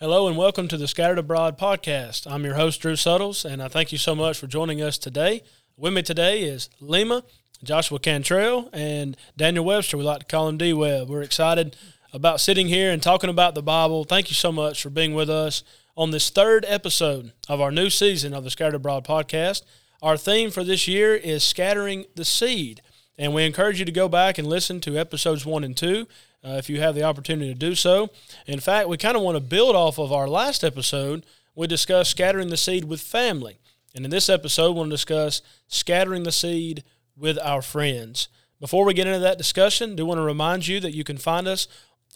Hello and welcome to the Scattered Abroad Podcast. I'm your host, Drew Suttles, and I thank you so much for joining us today. With me today is Lima, Joshua Cantrell, and Daniel Webster. We like to call him D-Web. We're excited about sitting here and talking about the Bible. Thank you so much for being with us on this third episode of our new season of the Scattered Abroad Podcast. Our theme for this year is Scattering the Seed, and we encourage you to go back and listen to episodes 1 and 2. If you have the opportunity to do so. In fact, we kind of want to build off of our last episode. We discussed scattering the seed with family. And in this episode, we'll discuss scattering the seed with our friends. Before we get into that discussion, I do want to remind you that you can find us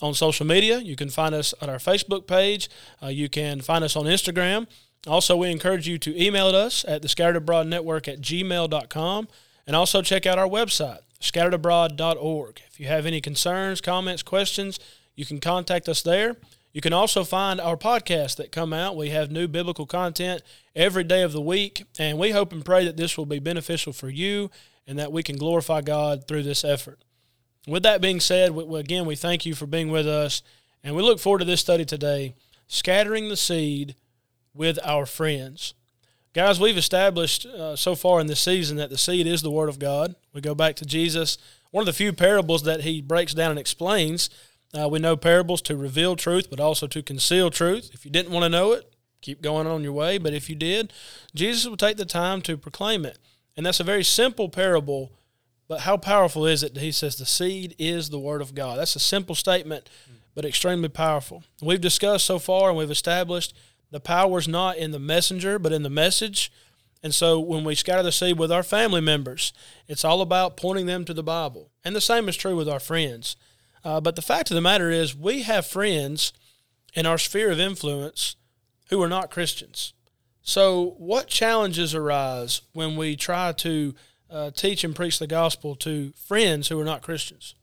on social media. You can find us on our Facebook page. You can find us on Instagram. Also, we encourage you to email us at the scatteredabroadnetwork@gmail.com. And also check out our website, scatteredabroad.org. If you have any concerns, comments, questions, you can contact us there. You can also find our podcasts that come out. We have new biblical content every day of the week, and we hope and pray that this will be beneficial for you and that we can glorify God through this effort. With that being said, again, we thank you for being with us, and we look forward to this study today, Scattering the Seed with Our Friends. Guys, we've established so far in this season that the seed is the Word of God. We go back to Jesus, one of the few parables that he breaks down and explains. We know parables to reveal truth, but also to conceal truth. If you didn't want to know it, keep going on your way. But if you did, Jesus will take the time to proclaim it. And that's a very simple parable, but how powerful is it that he says the seed is the Word of God? That's a simple statement, but extremely powerful. We've discussed so far, and we've established the power's not in the messenger, but in the message. And so when we scatter the seed with our family members, it's all about pointing them to the Bible. And the same is true with our friends. But the fact of the matter is we have friends in our sphere of influence who are not Christians. So what challenges arise when we try to teach and preach the gospel to friends who are not Christians?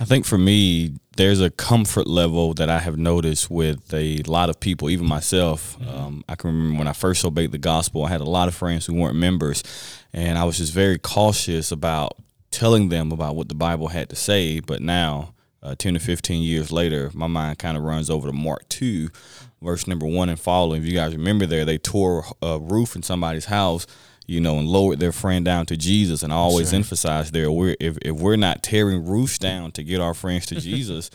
I think for me, there's a comfort level that I have noticed with a lot of people, even myself. I can remember when I first obeyed the gospel, I had a lot of friends who weren't members, and I was just very cautious about telling them about what the Bible had to say. But now, 10 to 15 years later, my mind kind of runs over to Mark 2, verse number 1 and following. If you guys remember there, they tore a roof in somebody's house, you know, and lowered their friend down to Jesus. And I always emphasize there, if we're not tearing roofs down to get our friends to Jesus,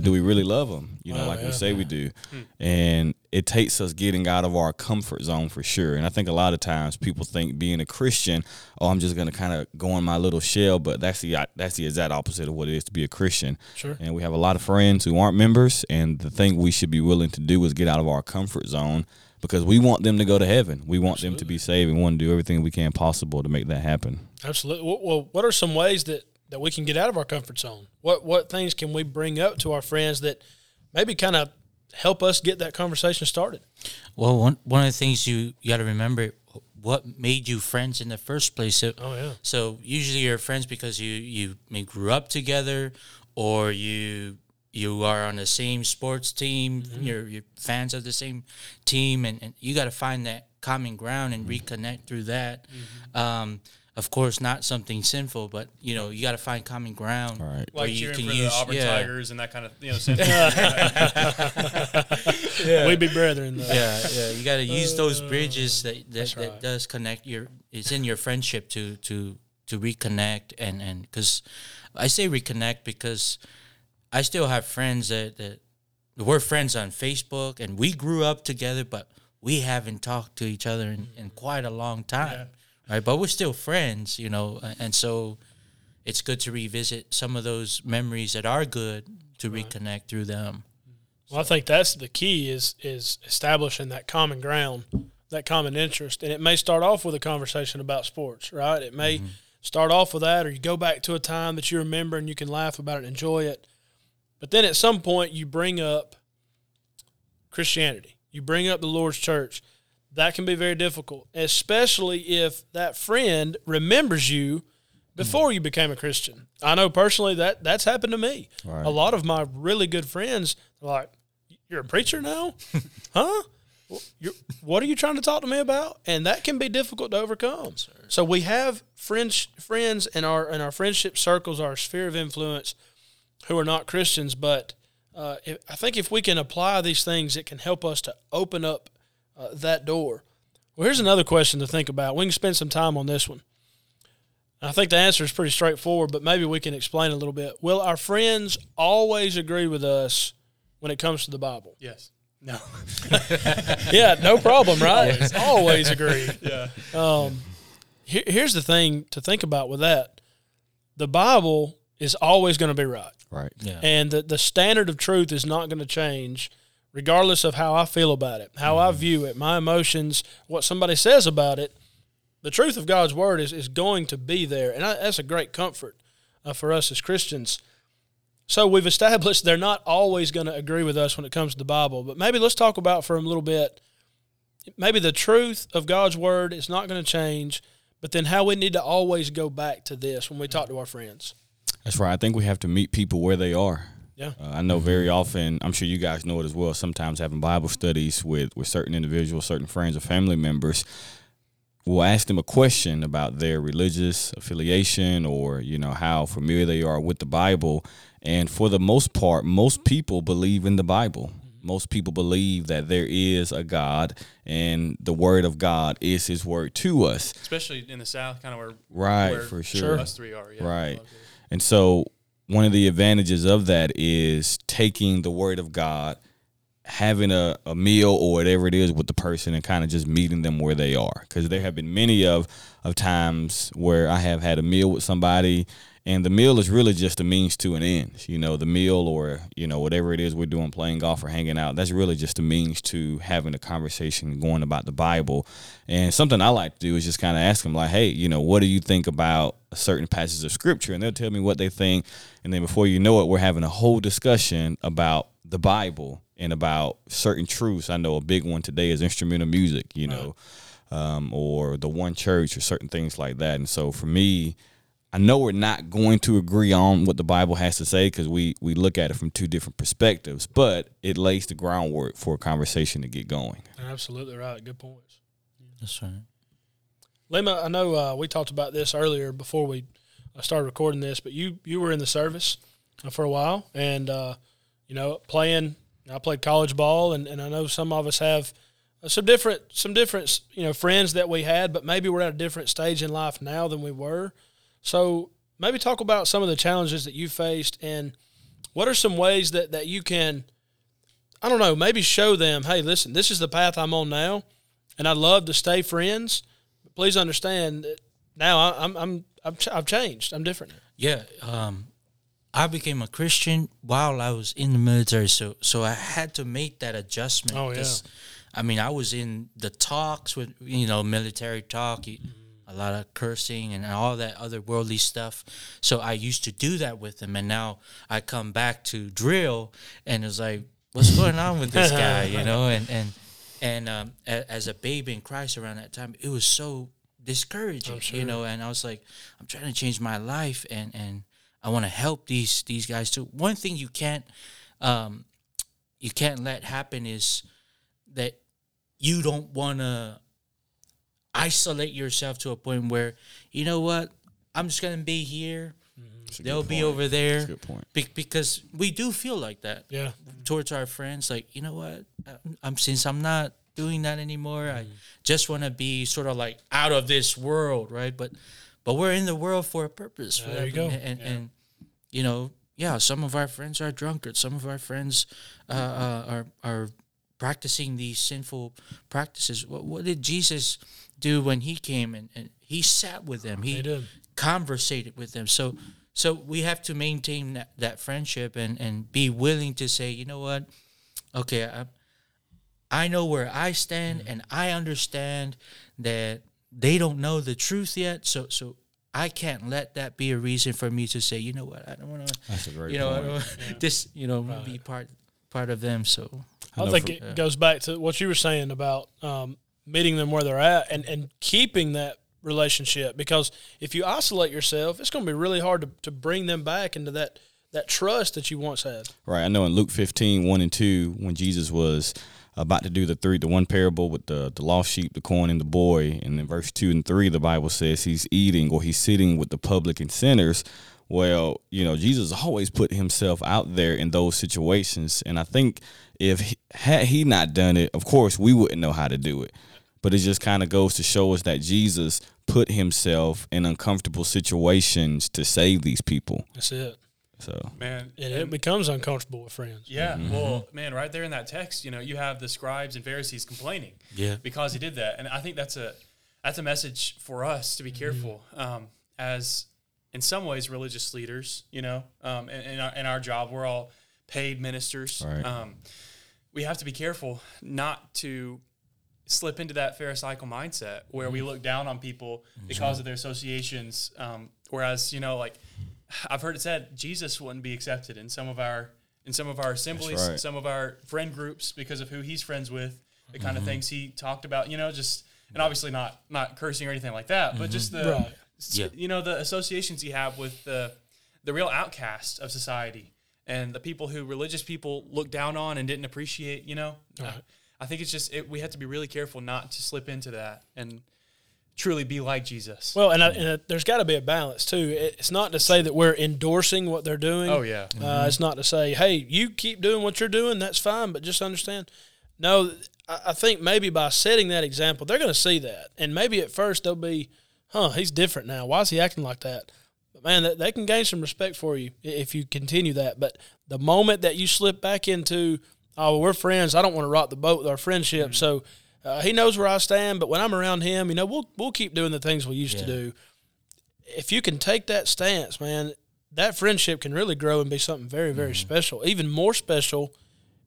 do we really love them? You know, we say we do. And it takes us getting out of our comfort zone for sure. And I think a lot of times people think being a Christian, oh, I'm just going to kind of go in my little shell, but that's the exact opposite of what it is to be a Christian. Sure. And we have a lot of friends who aren't members, and the thing we should be willing to do is get out of our comfort zone, because we want them to go to heaven. We want them to be saved. We want to do everything we can possible to make that happen. Absolutely. Well, what are some ways that we can get out of our comfort zone? What things can we bring up to our friends that maybe kind of help us get that conversation started? Well, one of the things you got to remember, what made you friends in the first place? So usually you're friends because you grew up together, or you are on the same sports team, you're fans of the same team, and you got to find that common ground and reconnect through that. Of course, not something sinful, but, you know, you got to find common ground. All right. Like cheering for the Auburn Tigers and that kind of, you know, sinful. We be brethren, though. Yeah, you got to use those bridges that does connect it's in your friendship to reconnect. And because I say reconnect because I still have friends that we're friends on Facebook, and we grew up together, but we haven't talked to each other in quite a long time, right? But we're still friends, you know, and so it's good to revisit some of those memories that are good to reconnect through them. Well, I think that's the key is establishing that common ground, that common interest, and it may start off with a conversation about sports, right? It may start off with that, or you go back to a time that you remember and you can laugh about it and enjoy it. But then at some point you bring up Christianity. You bring up the Lord's church. That can be very difficult, especially if that friend remembers you before you became a Christian. I know personally that's happened to me. Right. A lot of my really good friends are like, "You're a preacher now? Huh? What are you trying to talk to me about?" And that can be difficult to overcome. So we have friends in our friendship circles, our sphere of influence, who are not Christians, but I think if we can apply these things, it can help us to open up that door. Well, here's another question to think about. We can spend some time on this one. I think the answer is pretty straightforward, but maybe we can explain a little bit. Will our friends always agree with us when it comes to the Bible? Yes. No. Yeah, no problem, right? Always agree. Yeah. Here's the thing to think about with that. The Bible is always going to be right. Right. Yeah. And the standard of truth is not going to change regardless of how I feel about it, how I view it, my emotions, what somebody says about it. The truth of God's Word is going to be there, and that's a great comfort for us as Christians. So we've established they're not always going to agree with us when it comes to the Bible, but maybe let's talk about for a little bit, maybe the truth of God's Word is not going to change, but then how we need to always go back to this when we talk to our friends. That's right. I think we have to meet people where they are. Yeah, I know very often, I'm sure you guys know it as well, sometimes having Bible studies with certain individuals, certain friends or family members, we'll ask them a question about their religious affiliation or, you know, how familiar they are with the Bible. And for the most part, most people believe in the Bible. Most people believe that there is a God and the Word of God is His Word to us. Especially in the South, kind of where for sure. Us three are. Yeah, right. And so one of the advantages of that is taking the Word of God, having a meal or whatever it is with the person and kind of just meeting them where they are. Because there have been many of times where I have had a meal with somebody and the meal is really just a means to an end. You know, the meal or, you know, whatever it is we're doing, playing golf or hanging out, that's really just a means to having a conversation going about the Bible. And something I like to do is just kind of ask them like, hey, you know, what do you think about a certain passage of Scripture? And they'll tell me what they think. And then before you know it, we're having a whole discussion about the Bible and about certain truths. I know a big one today is instrumental music, you know, or the one church or certain things like that. And so for me, I know we're not going to agree on what the Bible has to say because we look at it from two different perspectives, but it lays the groundwork for a conversation to get going. Absolutely right. Good points. That's right. Lema, I know we talked about this earlier before we started recording this, but you were in the service for a while and, you know, playing – I played college ball, and I know some of us have some different you know, friends that we had, but maybe we're at a different stage in life now than we were. So maybe talk about some of the challenges that you faced and what are some ways that you can, I don't know, maybe show them, hey, listen, this is the path I'm on now, and I'd love to stay friends, but please understand that now I've changed. I'm different. Yeah, I became a Christian while I was in the military, so I had to make that adjustment. Oh, yeah. I mean, I was in the talks with, you know, military talk, a lot of cursing and all that other worldly stuff. So I used to do that with them, and now I come back to drill, and it's like, what's going on with this guy, you know? And as a baby in Christ around that time, it was so discouraging, you know? And I was like, I'm trying to change my life, and I want to help these guys too. One thing you can't let happen is that you don't want to isolate yourself to a point where, you know what, I'm just going to be here. They'll be over there. That's a good point. Because we do feel like that towards our friends. Like, you know what, since I'm not doing that anymore, I just want to be sort of like out of this world, right? But we're in the world for a purpose. There you go. And you know, some of our friends are drunkards. Some of our friends are practicing these sinful practices. What did Jesus do when he came and he sat with them? He conversated with them. So we have to maintain that friendship and be willing to say, you know what, okay, I know where I stand and I understand that they don't know the truth yet, so I can't let that be a reason for me to say, you know what, I don't want to, you know, this, you know, be part of them. So I think it goes back to what you were saying about meeting them where they're at and keeping that relationship, because if you isolate yourself, it's going to be really hard to bring them back into that trust that you once had. Right. I know in Luke 15, 1 and 2, when Jesus was about to do the one parable with the lost sheep, the coin, and the boy. And in verse 2 and 3, the Bible says he's eating or he's sitting with the public and sinners. well, you know, Jesus always put himself out there in those situations. And I think had he not done it, of course, we wouldn't know how to do it. But it just kind of goes to show us that Jesus put himself in uncomfortable situations to save these people. That's it. So, man, it becomes uncomfortable with friends. Yeah. Mm-hmm. Well, man, right there in that text, you know, you have the scribes and Pharisees complaining because he did that. And I think that's a message for us to be careful as in some ways religious leaders, you know, in our job, we're all paid ministers. Right. We have to be careful not to slip into that Pharisaical mindset where we look down on people because of their associations. Whereas, you know, like I've heard it said, Jesus wouldn't be accepted in some of our assemblies, some of our friend groups because of who he's friends with, the kind of things he talked about, you know, just, and obviously not cursing or anything like that, but just the, you know, the associations you have with the real outcasts of society and the people who religious people look down on and didn't appreciate, you know, I think it's just, we have to be really careful not to slip into that and truly be like Jesus. Well, and there's got to be a balance too. It's not to say that we're endorsing what they're doing. Oh yeah. It's not to say, hey, you keep doing what you're doing. That's fine. But just understand. No, I think maybe by setting that example, they're going to see that. And maybe at first they'll be, he's different now. Why is he acting like that? But, man, they can gain some respect for you if you continue that. But the moment that you slip back into, we're friends, I don't want to rock the boat with our friendship, so he knows where I stand, but when I'm around him, you know, we'll keep doing the things we used to do. If you can take that stance, man, that friendship can really grow and be something very, very special, even more special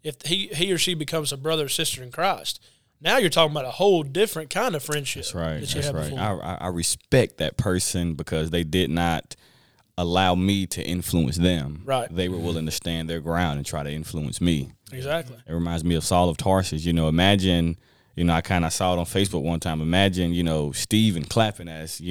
if he or she becomes a brother or sister in Christ. Now you're talking about a whole different kind of friendship. That's right. Before. I respect that person because they did not allow me to influence them. Right. They were willing to stand their ground and try to influence me. Exactly. It reminds me of Saul of Tarsus. You know, imagine, you know, I kind of saw it on Facebook one time. Imagine, you know, Stephen clapping as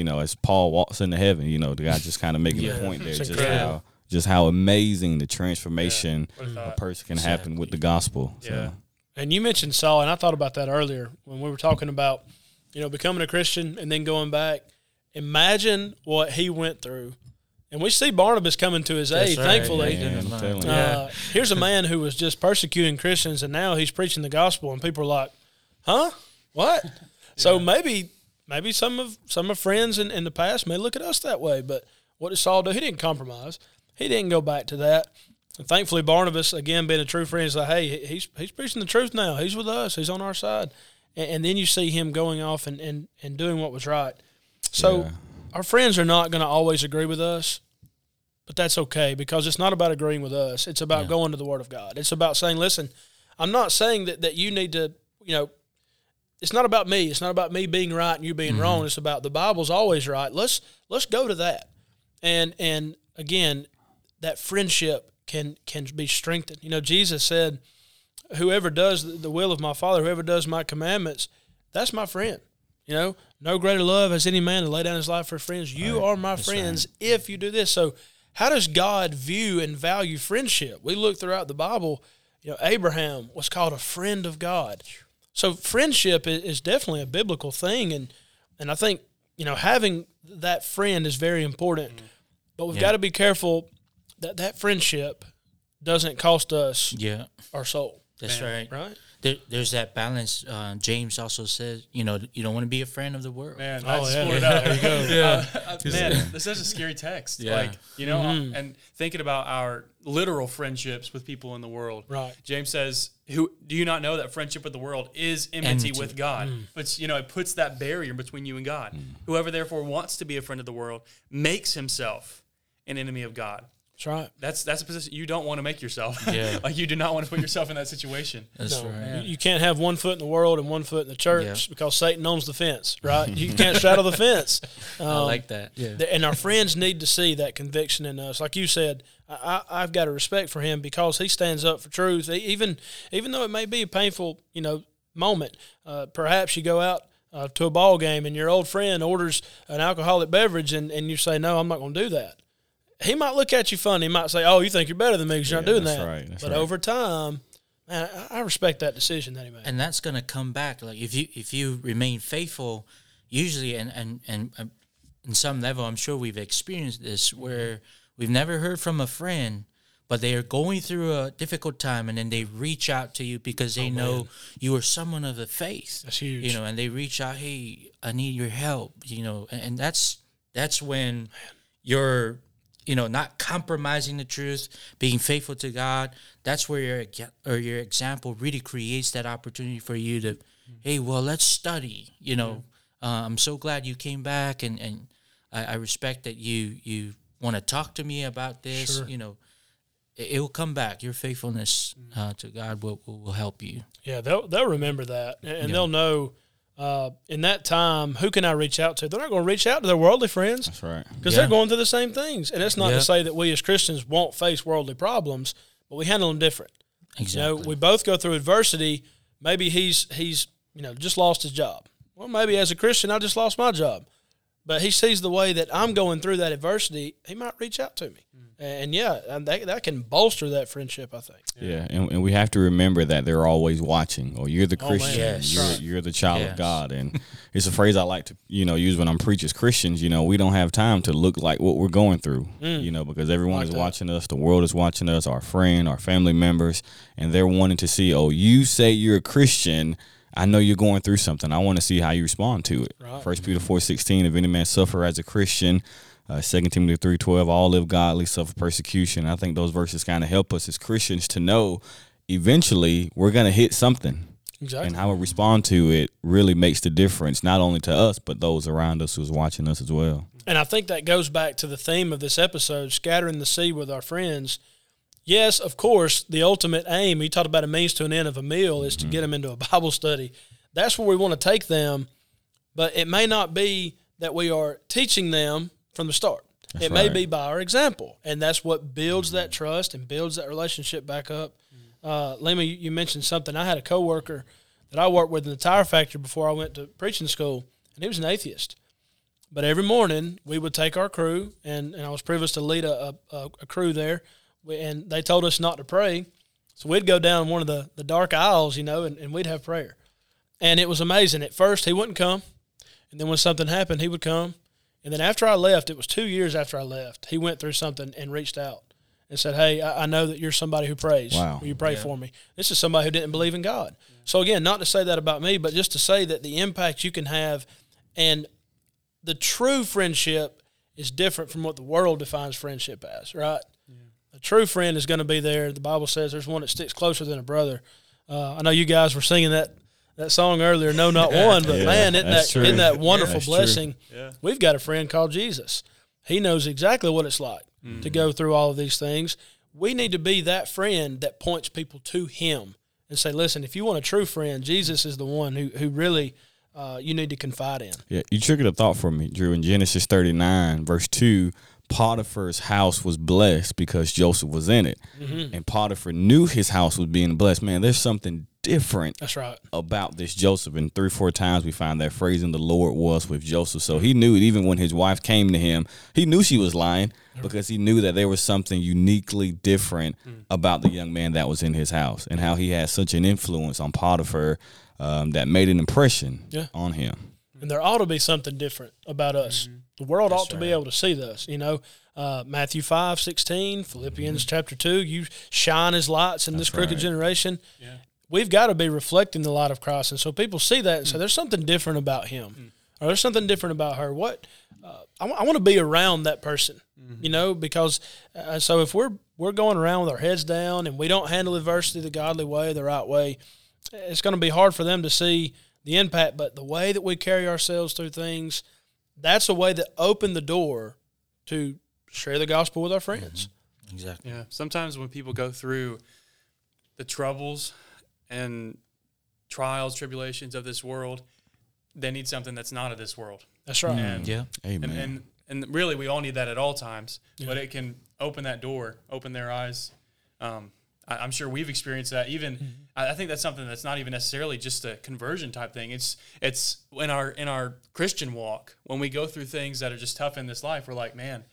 Paul walks into heaven. You know, the guy just kind of making a point there. Just how amazing the transformation a person can happen with the gospel. Yeah. So. And you mentioned Saul, and I thought about that earlier when we were talking about, you know, becoming a Christian and then going back. Imagine what he went through. And we see Barnabas coming to his aid, thankfully. Man, here's a man who was just persecuting Christians, and now he's preaching the gospel, and people are like, huh? What? Yeah. So maybe some of friends in the past may look at us that way, but what did Saul do? He didn't compromise. He didn't go back to that. And thankfully, Barnabas, again, being a true friend, is like, hey, he's preaching the truth now. He's with us. He's on our side. And then you see him going off and doing what was right. So our friends are not going to always agree with us, but that's okay because it's not about agreeing with us. It's about going to the Word of God. It's about saying, listen, I'm not saying that you need to, you know, it's not about me. It's not about me being right and you being wrong. It's about the Bible's always right. Let's go to that. And again, that friendship can be strengthened. You know, Jesus said, whoever does the will of my Father, whoever does my commandments, that's my friend. You know, no greater love has any man to lay down his life for friends. You are my friends if you do this. So how does God view and value friendship? We look throughout the Bible, you know, Abraham was called a friend of God. So friendship is definitely a biblical thing. And I think, you know, having that friend is very important. But we've got to be careful that friendship doesn't cost us our soul. That's right. There's that balance. James also says, you know, you don't want to be a friend of the world. Man, there you go. Man, this is a scary text. Yeah. Like, you know, and thinking about our literal friendships with people in the world. Right. James says, "Who do you not know that friendship with the world is enmity with God?" But, you know, it puts that barrier between you and God. Whoever therefore wants to be a friend of the world makes himself an enemy of God. That's right. That's a position you don't want to make yourself. Yeah. Like, you do not want to put yourself in that situation. That's right. You can't have one foot in the world and one foot in the church because Satan owns the fence, right? You can't straddle the fence. I like that. Yeah. And our friends need to see that conviction in us. Like you said, I've got a respect for him because he stands up for truth. Even though it may be a painful, you know, moment, perhaps you go out to a ball game and your old friend orders an alcoholic beverage and you say, no, I'm not going to do that. He might look at you funny. He might say, oh, you think you're better than me because you're not doing that. Right, but over time, man, I respect that decision that he made. And that's going to come back. Like, if you remain faithful, usually, and in some level, I'm sure we've experienced this, where We've never heard from a friend, but they are going through a difficult time, and then they reach out to you because they know you are someone of the faith. That's huge. You know, and they reach out, hey, I need your help, you know, and that's when you're, you know, not compromising the truth, being faithful to God. That's where your example really creates that opportunity for you to, hey, well, let's study, you know. I'm so glad you came back, and I respect that you want to talk to me about this. Sure. You know, it will come back. Your faithfulness to God will help you. Yeah, they'll remember that, and they'll know in that time, who can I reach out to? They're not going to reach out to their worldly friends. That's right. Because they're going through the same things. And that's not to say that we as Christians won't face worldly problems, but we handle them different. Exactly. You know, we both go through adversity. Maybe he's you know, just lost his job. Well, maybe as a Christian, I just lost my job. But he sees the way that I'm going through that adversity, he might reach out to me. And, that can bolster that friendship, I think. Yeah, and we have to remember that they're always watching. Oh, you're the Christian. Yes. You're the child of God. And it's a phrase I like to, you know, use when I'm preaching. As Christians, you know, we don't have time to look like what we're going through, you know, because everyone is watching us. The world is watching us, our friend, our family members, and they're wanting to see, oh, you say you're a Christian, I know you're going through something. I want to see how you respond to it. Right. First Peter 4:16, if any man suffer as a Christian, Second Timothy 3:12, all live godly, suffer persecution. I think those verses kind of help us as Christians to know eventually we're going to hit something. Exactly. And how we respond to it really makes the difference, not only to us, but those around us who's watching us as well. And I think that goes back to the theme of this episode, scattering the seed with our friends. Yes, of course, the ultimate aim, you talked about a means to an end of a meal, is to get them into a Bible study. That's where we want to take them, but it may not be that we are teaching them from the start. That's right. May be by our example, and that's what builds that trust and builds that relationship back up. Lema, you mentioned something. I had a coworker that I worked with in the tire factory before I went to preaching school, and he was an atheist. But every morning we would take our crew, and I was privileged to lead a crew there, and they told us not to pray. So we'd go down one of the dark aisles, you know, and we'd have prayer. And it was amazing. At first, he wouldn't come. And then when something happened, he would come. And then after I left, it was 2 years after I left, he went through something and reached out and said, hey, I know that you're somebody who prays. Wow. Will you pray for me? This is somebody who didn't believe in God. Yeah. So, again, not to say that about me, but just to say that the impact you can have and the true friendship is different from what the world defines friendship as, right? A true friend is going to be there. The Bible says there's one that sticks closer than a brother. I know you guys were singing that song earlier, No Not One, but man, isn't that wonderful blessing? Yeah. We've got a friend called Jesus. He knows exactly what it's like to go through all of these things. We need to be that friend that points people to him and say, listen, if you want a true friend, Jesus is the one who really you need to confide in. Yeah, you triggered a thought for me, Drew, in Genesis 39, verse 2, Potiphar's house was blessed because Joseph was in it. Mm-hmm. And Potiphar knew his house was being blessed. Man, there's something different about this Joseph. And 3-4 times we find that phrase, and the Lord was with Joseph. So he knew it. Even when his wife came to him, he knew she was lying because he knew that there was something uniquely different about the young man that was in his house and how he had such an influence on Potiphar that made an impression on him. And there ought to be something different about us. Mm-hmm. The world ought to be able to see this. You know, Matthew 5, 16, Philippians chapter 2, you shine as lights in this crooked generation. Yeah. We've got to be reflecting the light of Christ. And so people see that and say, there's something different about him or there's something different about her. What? I want to be around that person, you know, because so if we're going around with our heads down and we don't handle adversity the godly way, the right way, it's going to be hard for them to see the impact. But the way that we carry ourselves through things, that's a way that opened the door to share the gospel with our friends. Mm-hmm. Exactly. Yeah. Sometimes when people go through the troubles and trials, tribulations of this world, they need something that's not of this world. That's right. And, amen. And really, we all need that at all times. Yeah. But it can open that door, open their eyes. I'm sure we've experienced that. Even I think that's something that's not even necessarily just a conversion type thing. It's in our Christian walk when we go through things that are just tough in this life. We're like, man,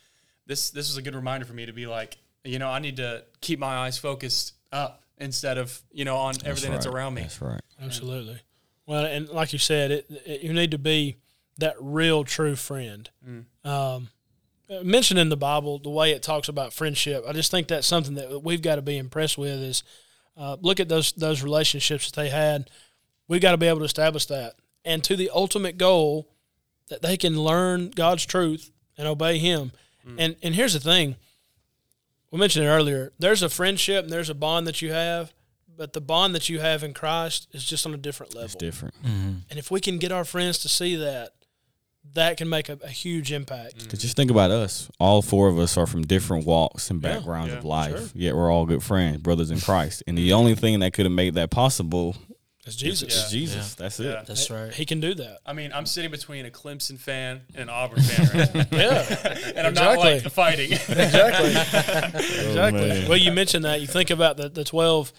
this is a good reminder for me to be like, you know, I need to keep my eyes focused up instead of on everything that's around me. That's right. Absolutely. Well, and like you said, you need to be that real true friend. mentioned in the Bible, the way it talks about friendship, I just think that's something that we've got to be impressed with is look at those relationships that they had. We've got to be able to establish that. And to the ultimate goal that they can learn God's truth and obey Him. Mm. And here's the thing. We mentioned it earlier. There's a friendship and there's a bond that you have, but the bond that you have in Christ is just on a different level. It's different. Mm-hmm. And if we can get our friends to see that, that can make a huge impact. Because just think about us. All four of us are from different walks and backgrounds of life, sure. Yet we're all good friends, brothers in Christ. And the only thing that could have made that possible is Jesus. It's Jesus. Yeah. That's it. Yeah. That's right. He can do that. I mean, I'm sitting between a Clemson fan and an Auburn fan right now. And I'm not like the fighting. Exactly. Well, you mentioned that. You think about the 12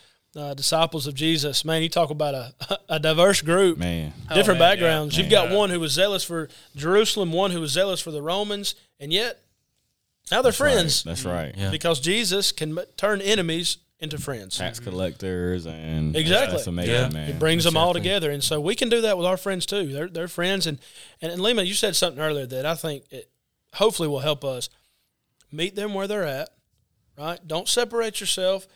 disciples of Jesus, man, you talk about a diverse group, different backgrounds. You've got one who was zealous for Jerusalem, one who was zealous for the Romans, and yet now they're friends. Right. That's right. Yeah. Because Jesus can turn enemies into friends. Tax collectors and that's amazing, man. It brings them all together. And so we can do that with our friends too. They're friends. And Lima, you said something earlier that I think it hopefully will help us. Meet them where they're at, right? Don't separate yourself.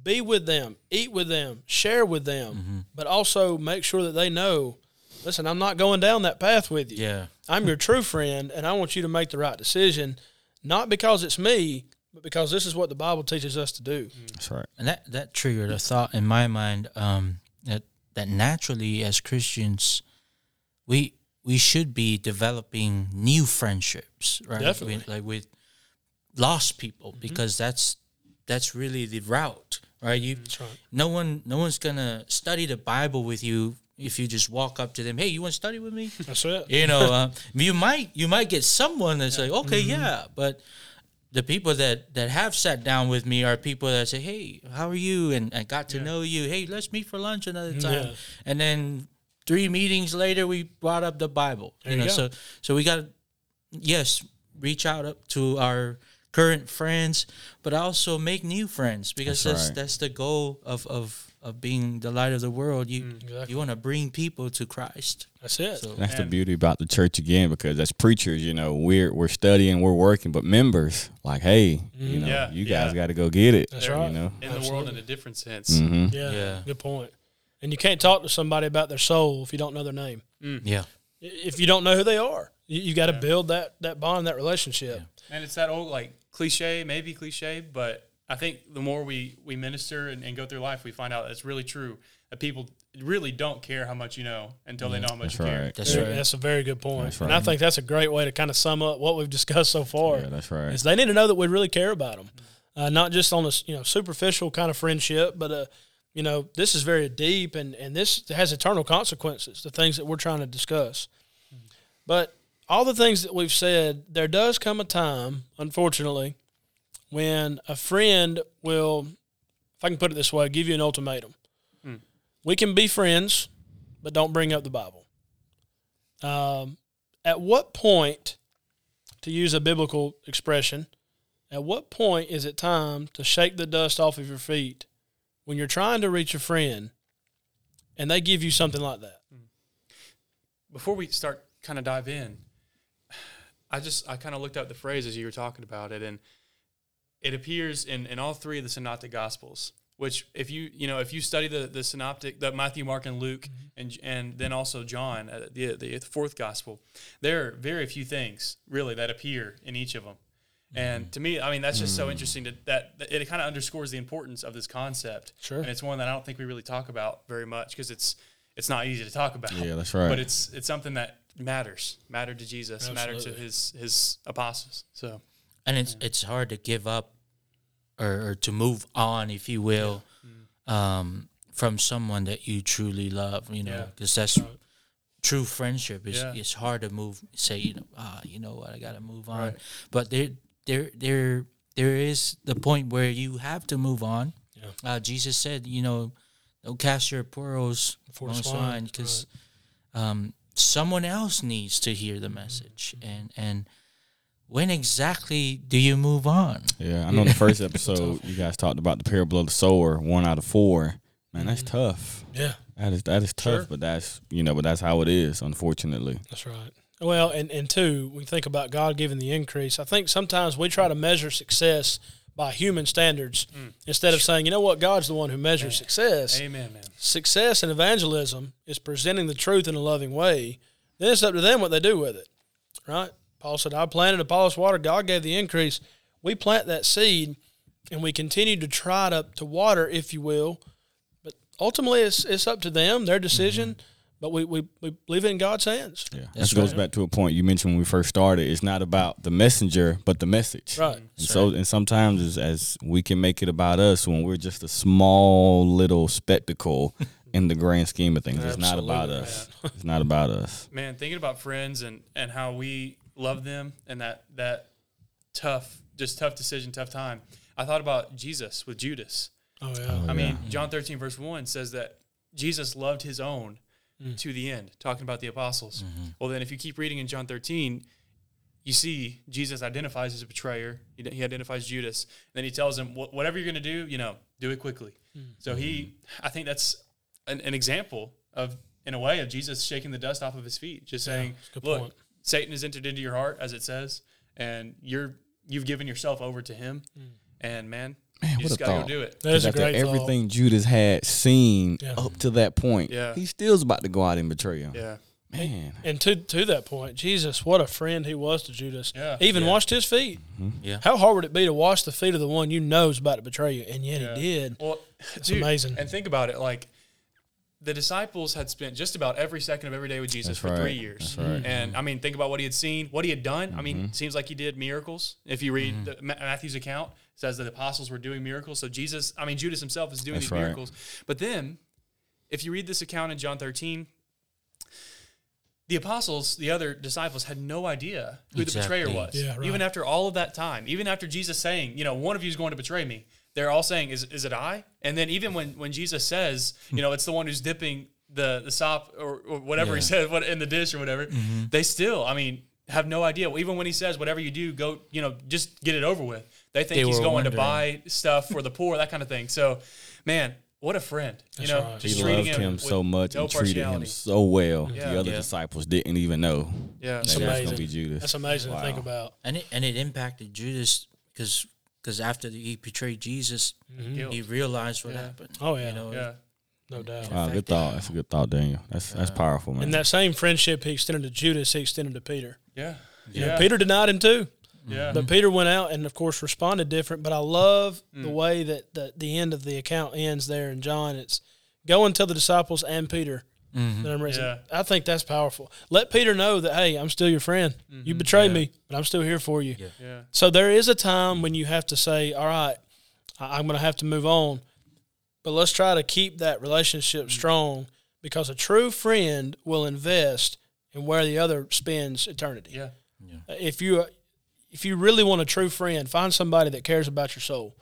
Be with them, eat with them, share with them, but also make sure that they know, listen, I'm not going down that path with you. Yeah. I'm your true friend, and I want you to make the right decision, not because it's me, but because this is what the Bible teaches us to do. That's right. And that triggered a thought in my mind that naturally as Christians, we should be developing new friendships, right? Definitely. Like with lost people, because that's really the route, right? No one's gonna study the Bible with you if you just walk up to them. Hey, you want to study with me? That's it. You know, you might get someone that's like, okay, but the people that have sat down with me are people that say, hey, how are you? And I got to know you. Hey, let's meet for lunch another time. Yeah. And then 3 meetings later, we brought up the Bible. There you know, so we gotta reach out up to our current friends, but also make new friends, because that's the goal of being the light of the world. You want to bring people to Christ. That's it. So, that's the beauty about the church again, because as preachers, you know, we're studying, we're working, but members like, hey, you know, you guys got to go get it. That's right. You know, in the world in a different sense. Mm-hmm. Yeah. Good point. And you can't talk to somebody about their soul if you don't know their name. Mm. Yeah. If you don't know who they are, you got to build that bond, that relationship. Yeah. And it's that old cliche, but I think the more we minister and go through life, we find out it's really true that people really don't care how much you know until they know how much you care. That's right. That's a very good point. And I think that's a great way to kind of sum up what we've discussed so far. Yeah, that's right. Is they need to know that we really care about them, not just on a superficial kind of friendship, but this is very deep and this has eternal consequences. The things that we're trying to discuss, but. All the things that we've said, there does come a time, unfortunately, when a friend will, if I can put it this way, give you an ultimatum. Mm. We can be friends, but don't bring up the Bible. At what point, to use a biblical expression, at what point is it time to shake the dust off of your feet when you're trying to reach a friend and they give you something like that? Before we start kind of dive in, I kind of looked up the phrase as you were talking about it, and it appears in all three of the Synoptic Gospels, which if you study the Synoptic, the Matthew, Mark, and Luke, and then also John, the fourth Gospel, there are very few things, really, that appear in each of them. And to me, I mean, that's just so interesting that it kind of underscores the importance of this concept. Sure. And it's one that I don't think we really talk about very much, because it's not easy to talk about. Yeah, that's right. But it's something that mattered to Jesus, mattered to his apostles. So, and it's hard to give up or to move on, if you will, from someone that you truly love. You know, because that's true friendship. It's hard to move. Say, you know what, I got to move on. Right. But there is the point where you have to move on. Yeah. Jesus said, don't cast your pearls before swine, because. Someone else needs to hear the message, and when exactly do you move on? Yeah, I know the first episode you guys talked about the parable of the sower, 1 out of 4. Man, that's tough. Yeah, that is tough, sure. But that's how it is, unfortunately. That's right. Well, and two, we think about God giving the increase. I think sometimes we try to measure success by human standards instead of saying, you know what, God's the one who measures success. Amen, man. Success in evangelism is presenting the truth in a loving way. Then it's up to them what they do with it, right? Paul said, I planted, Apollos watered, God gave the increase. We plant that seed, and we continue to try to water, if you will. But ultimately, it's up to them, their decision. Mm-hmm. But we leave it in God's hands. Yeah, this goes back to a point you mentioned when we first started. It's not about the messenger, but the message. Right. And so, and sometimes as we can make it about us when we're just a small little spectacle in the grand scheme of things. It's not about us. It's not about us. Man, thinking about friends and how we love them and that tough decision, tough time. I thought about Jesus with Judas. Oh yeah. I mean, John 13 verse 1 says that Jesus loved his own to the end, talking about the apostles. Mm-hmm. Well, then if you keep reading in John 13, you see Jesus identifies as a betrayer. He identifies Judas. And then he tells him, whatever you're going to do, do it quickly. Mm-hmm. So I think that's an example of, in a way, of Jesus shaking the dust off of his feet, just saying, look, Satan has entered into your heart, as it says, and you've given yourself over to him. Mm-hmm. And man, you just got to go do it. That is a great thought. Everything Judas had seen up to that point, he still's about to go out and betray him. Yeah, man. And to that point, Jesus, what a friend he was to Judas. Yeah. He even washed his feet. Mm-hmm. Yeah. How hard would it be to wash the feet of the one you know is about to betray you, and yet he did. Well, it's amazing. And think about it, like the disciples had spent just about every second of every day with Jesus for 3 years. That's right. And I mean, think about what he had seen, what he had done. Mm-hmm. I mean, it seems like he did miracles. If you read Matthew's account, says that the apostles were doing miracles. So Judas himself is doing these miracles. But then, if you read this account in John 13, the apostles, the other disciples, had no idea who the betrayer was. Yeah, right. Even after all of that time, even after Jesus saying, one of you is going to betray me, they're all saying, is it I? And then even when Jesus says, it's the one who's dipping the sop or whatever he said in the dish or whatever, they still, have no idea. Even when he says, whatever you do, go, just get it over with. They think he's going to buy stuff for the poor, that kind of thing. So, man, what a friend. Right. He loved him so much and treated him so well. Yeah. The other disciples didn't even know that was going to be Judas. That's amazing to think about. And it impacted Judas because after he betrayed Jesus, he realized what happened. Oh, yeah. No doubt. Good thought. That's a good thought, Daniel. That's powerful, man. And that same friendship he extended to Judas, he extended to Peter. Yeah. Peter denied him too. Yeah. But Peter went out and, of course, responded different. But I love the way that the end of the account ends there in John. It's, go and tell the disciples and Peter that I'm risen. Yeah. I think that's powerful. Let Peter know that, hey, I'm still your friend. Mm-hmm. You betrayed me, but I'm still here for you. Yeah. Yeah. So there is a time when you have to say, all right, I'm going to have to move on. But let's try to keep that relationship strong, because a true friend will invest in where the other spends eternity. Yeah. Yeah. If you really want a true friend, find somebody that cares about your soul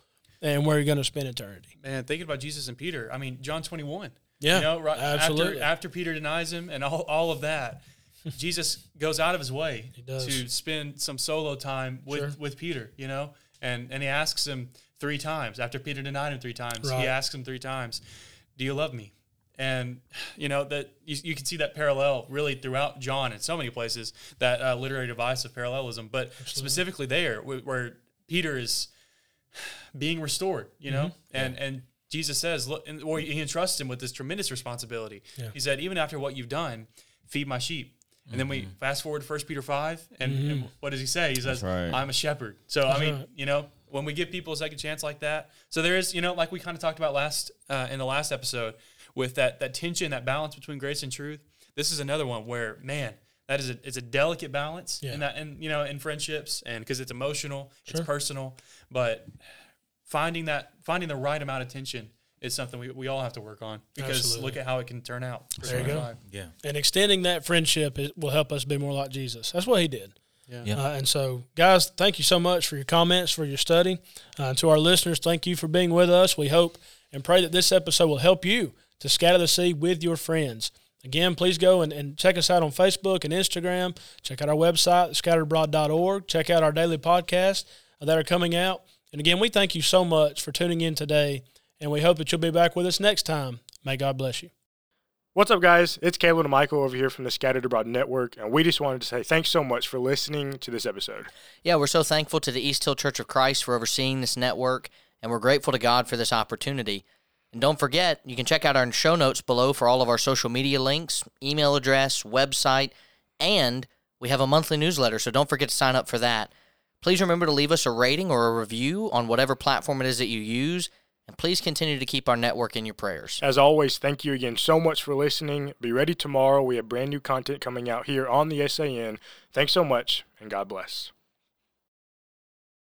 and where you're going to spend eternity. Man, thinking about Jesus and Peter, I mean, John 21. Yeah, right, absolutely. After Peter denies him and all of that, Jesus goes out of his way to spend some solo time with Peter, and he asks him three times. After Peter denied him three times, he asks him three times, do you love me? And, that you can see that parallel really throughout John in so many places, that literary device of parallelism. But specifically there, where Peter is being restored, and Jesus says, look, or he entrusts him with this tremendous responsibility. Yeah. He said, even after what you've done, feed my sheep. And then we fast forward to First Peter 5, and what does he say? He says, I'm a shepherd. So, when we give people a second chance like that. So there is, like we kind of talked about in the last episode, with that tension, that balance between grace and truth. This is another one where, man, that is it's a delicate balance in friendships, and because it's emotional, it's personal, but finding the right amount of tension is something we all have to work on, because look at how it can turn out. There you go. Yeah. And extending that friendship will help us be more like Jesus. That's what he did. Yeah. Yeah. And so, guys, thank you so much for your comments, for your study. To our listeners, thank you for being with us. We hope and pray that this episode will help you to scatter the seed with your friends. Again, please go and check us out on Facebook and Instagram. Check out our website, scatteredabroad.org. Check out our daily podcasts that are coming out. And again, we thank you so much for tuning in today, and we hope that you'll be back with us next time. May God bless you. What's up, guys? It's Caleb and Michael over here from the Scattered Abroad Network, and we just wanted to say thanks so much for listening to this episode. Yeah, we're so thankful to the East Hill Church of Christ for overseeing this network, and we're grateful to God for this opportunity. And don't forget, you can check out our show notes below for all of our social media links, email address, website, and we have a monthly newsletter, so don't forget to sign up for that. Please remember to leave us a rating or a review on whatever platform it is that you use. And please continue to keep our network in your prayers. As always, thank you again so much for listening. Be ready tomorrow. We have brand new content coming out here on the SAN. Thanks so much, and God bless.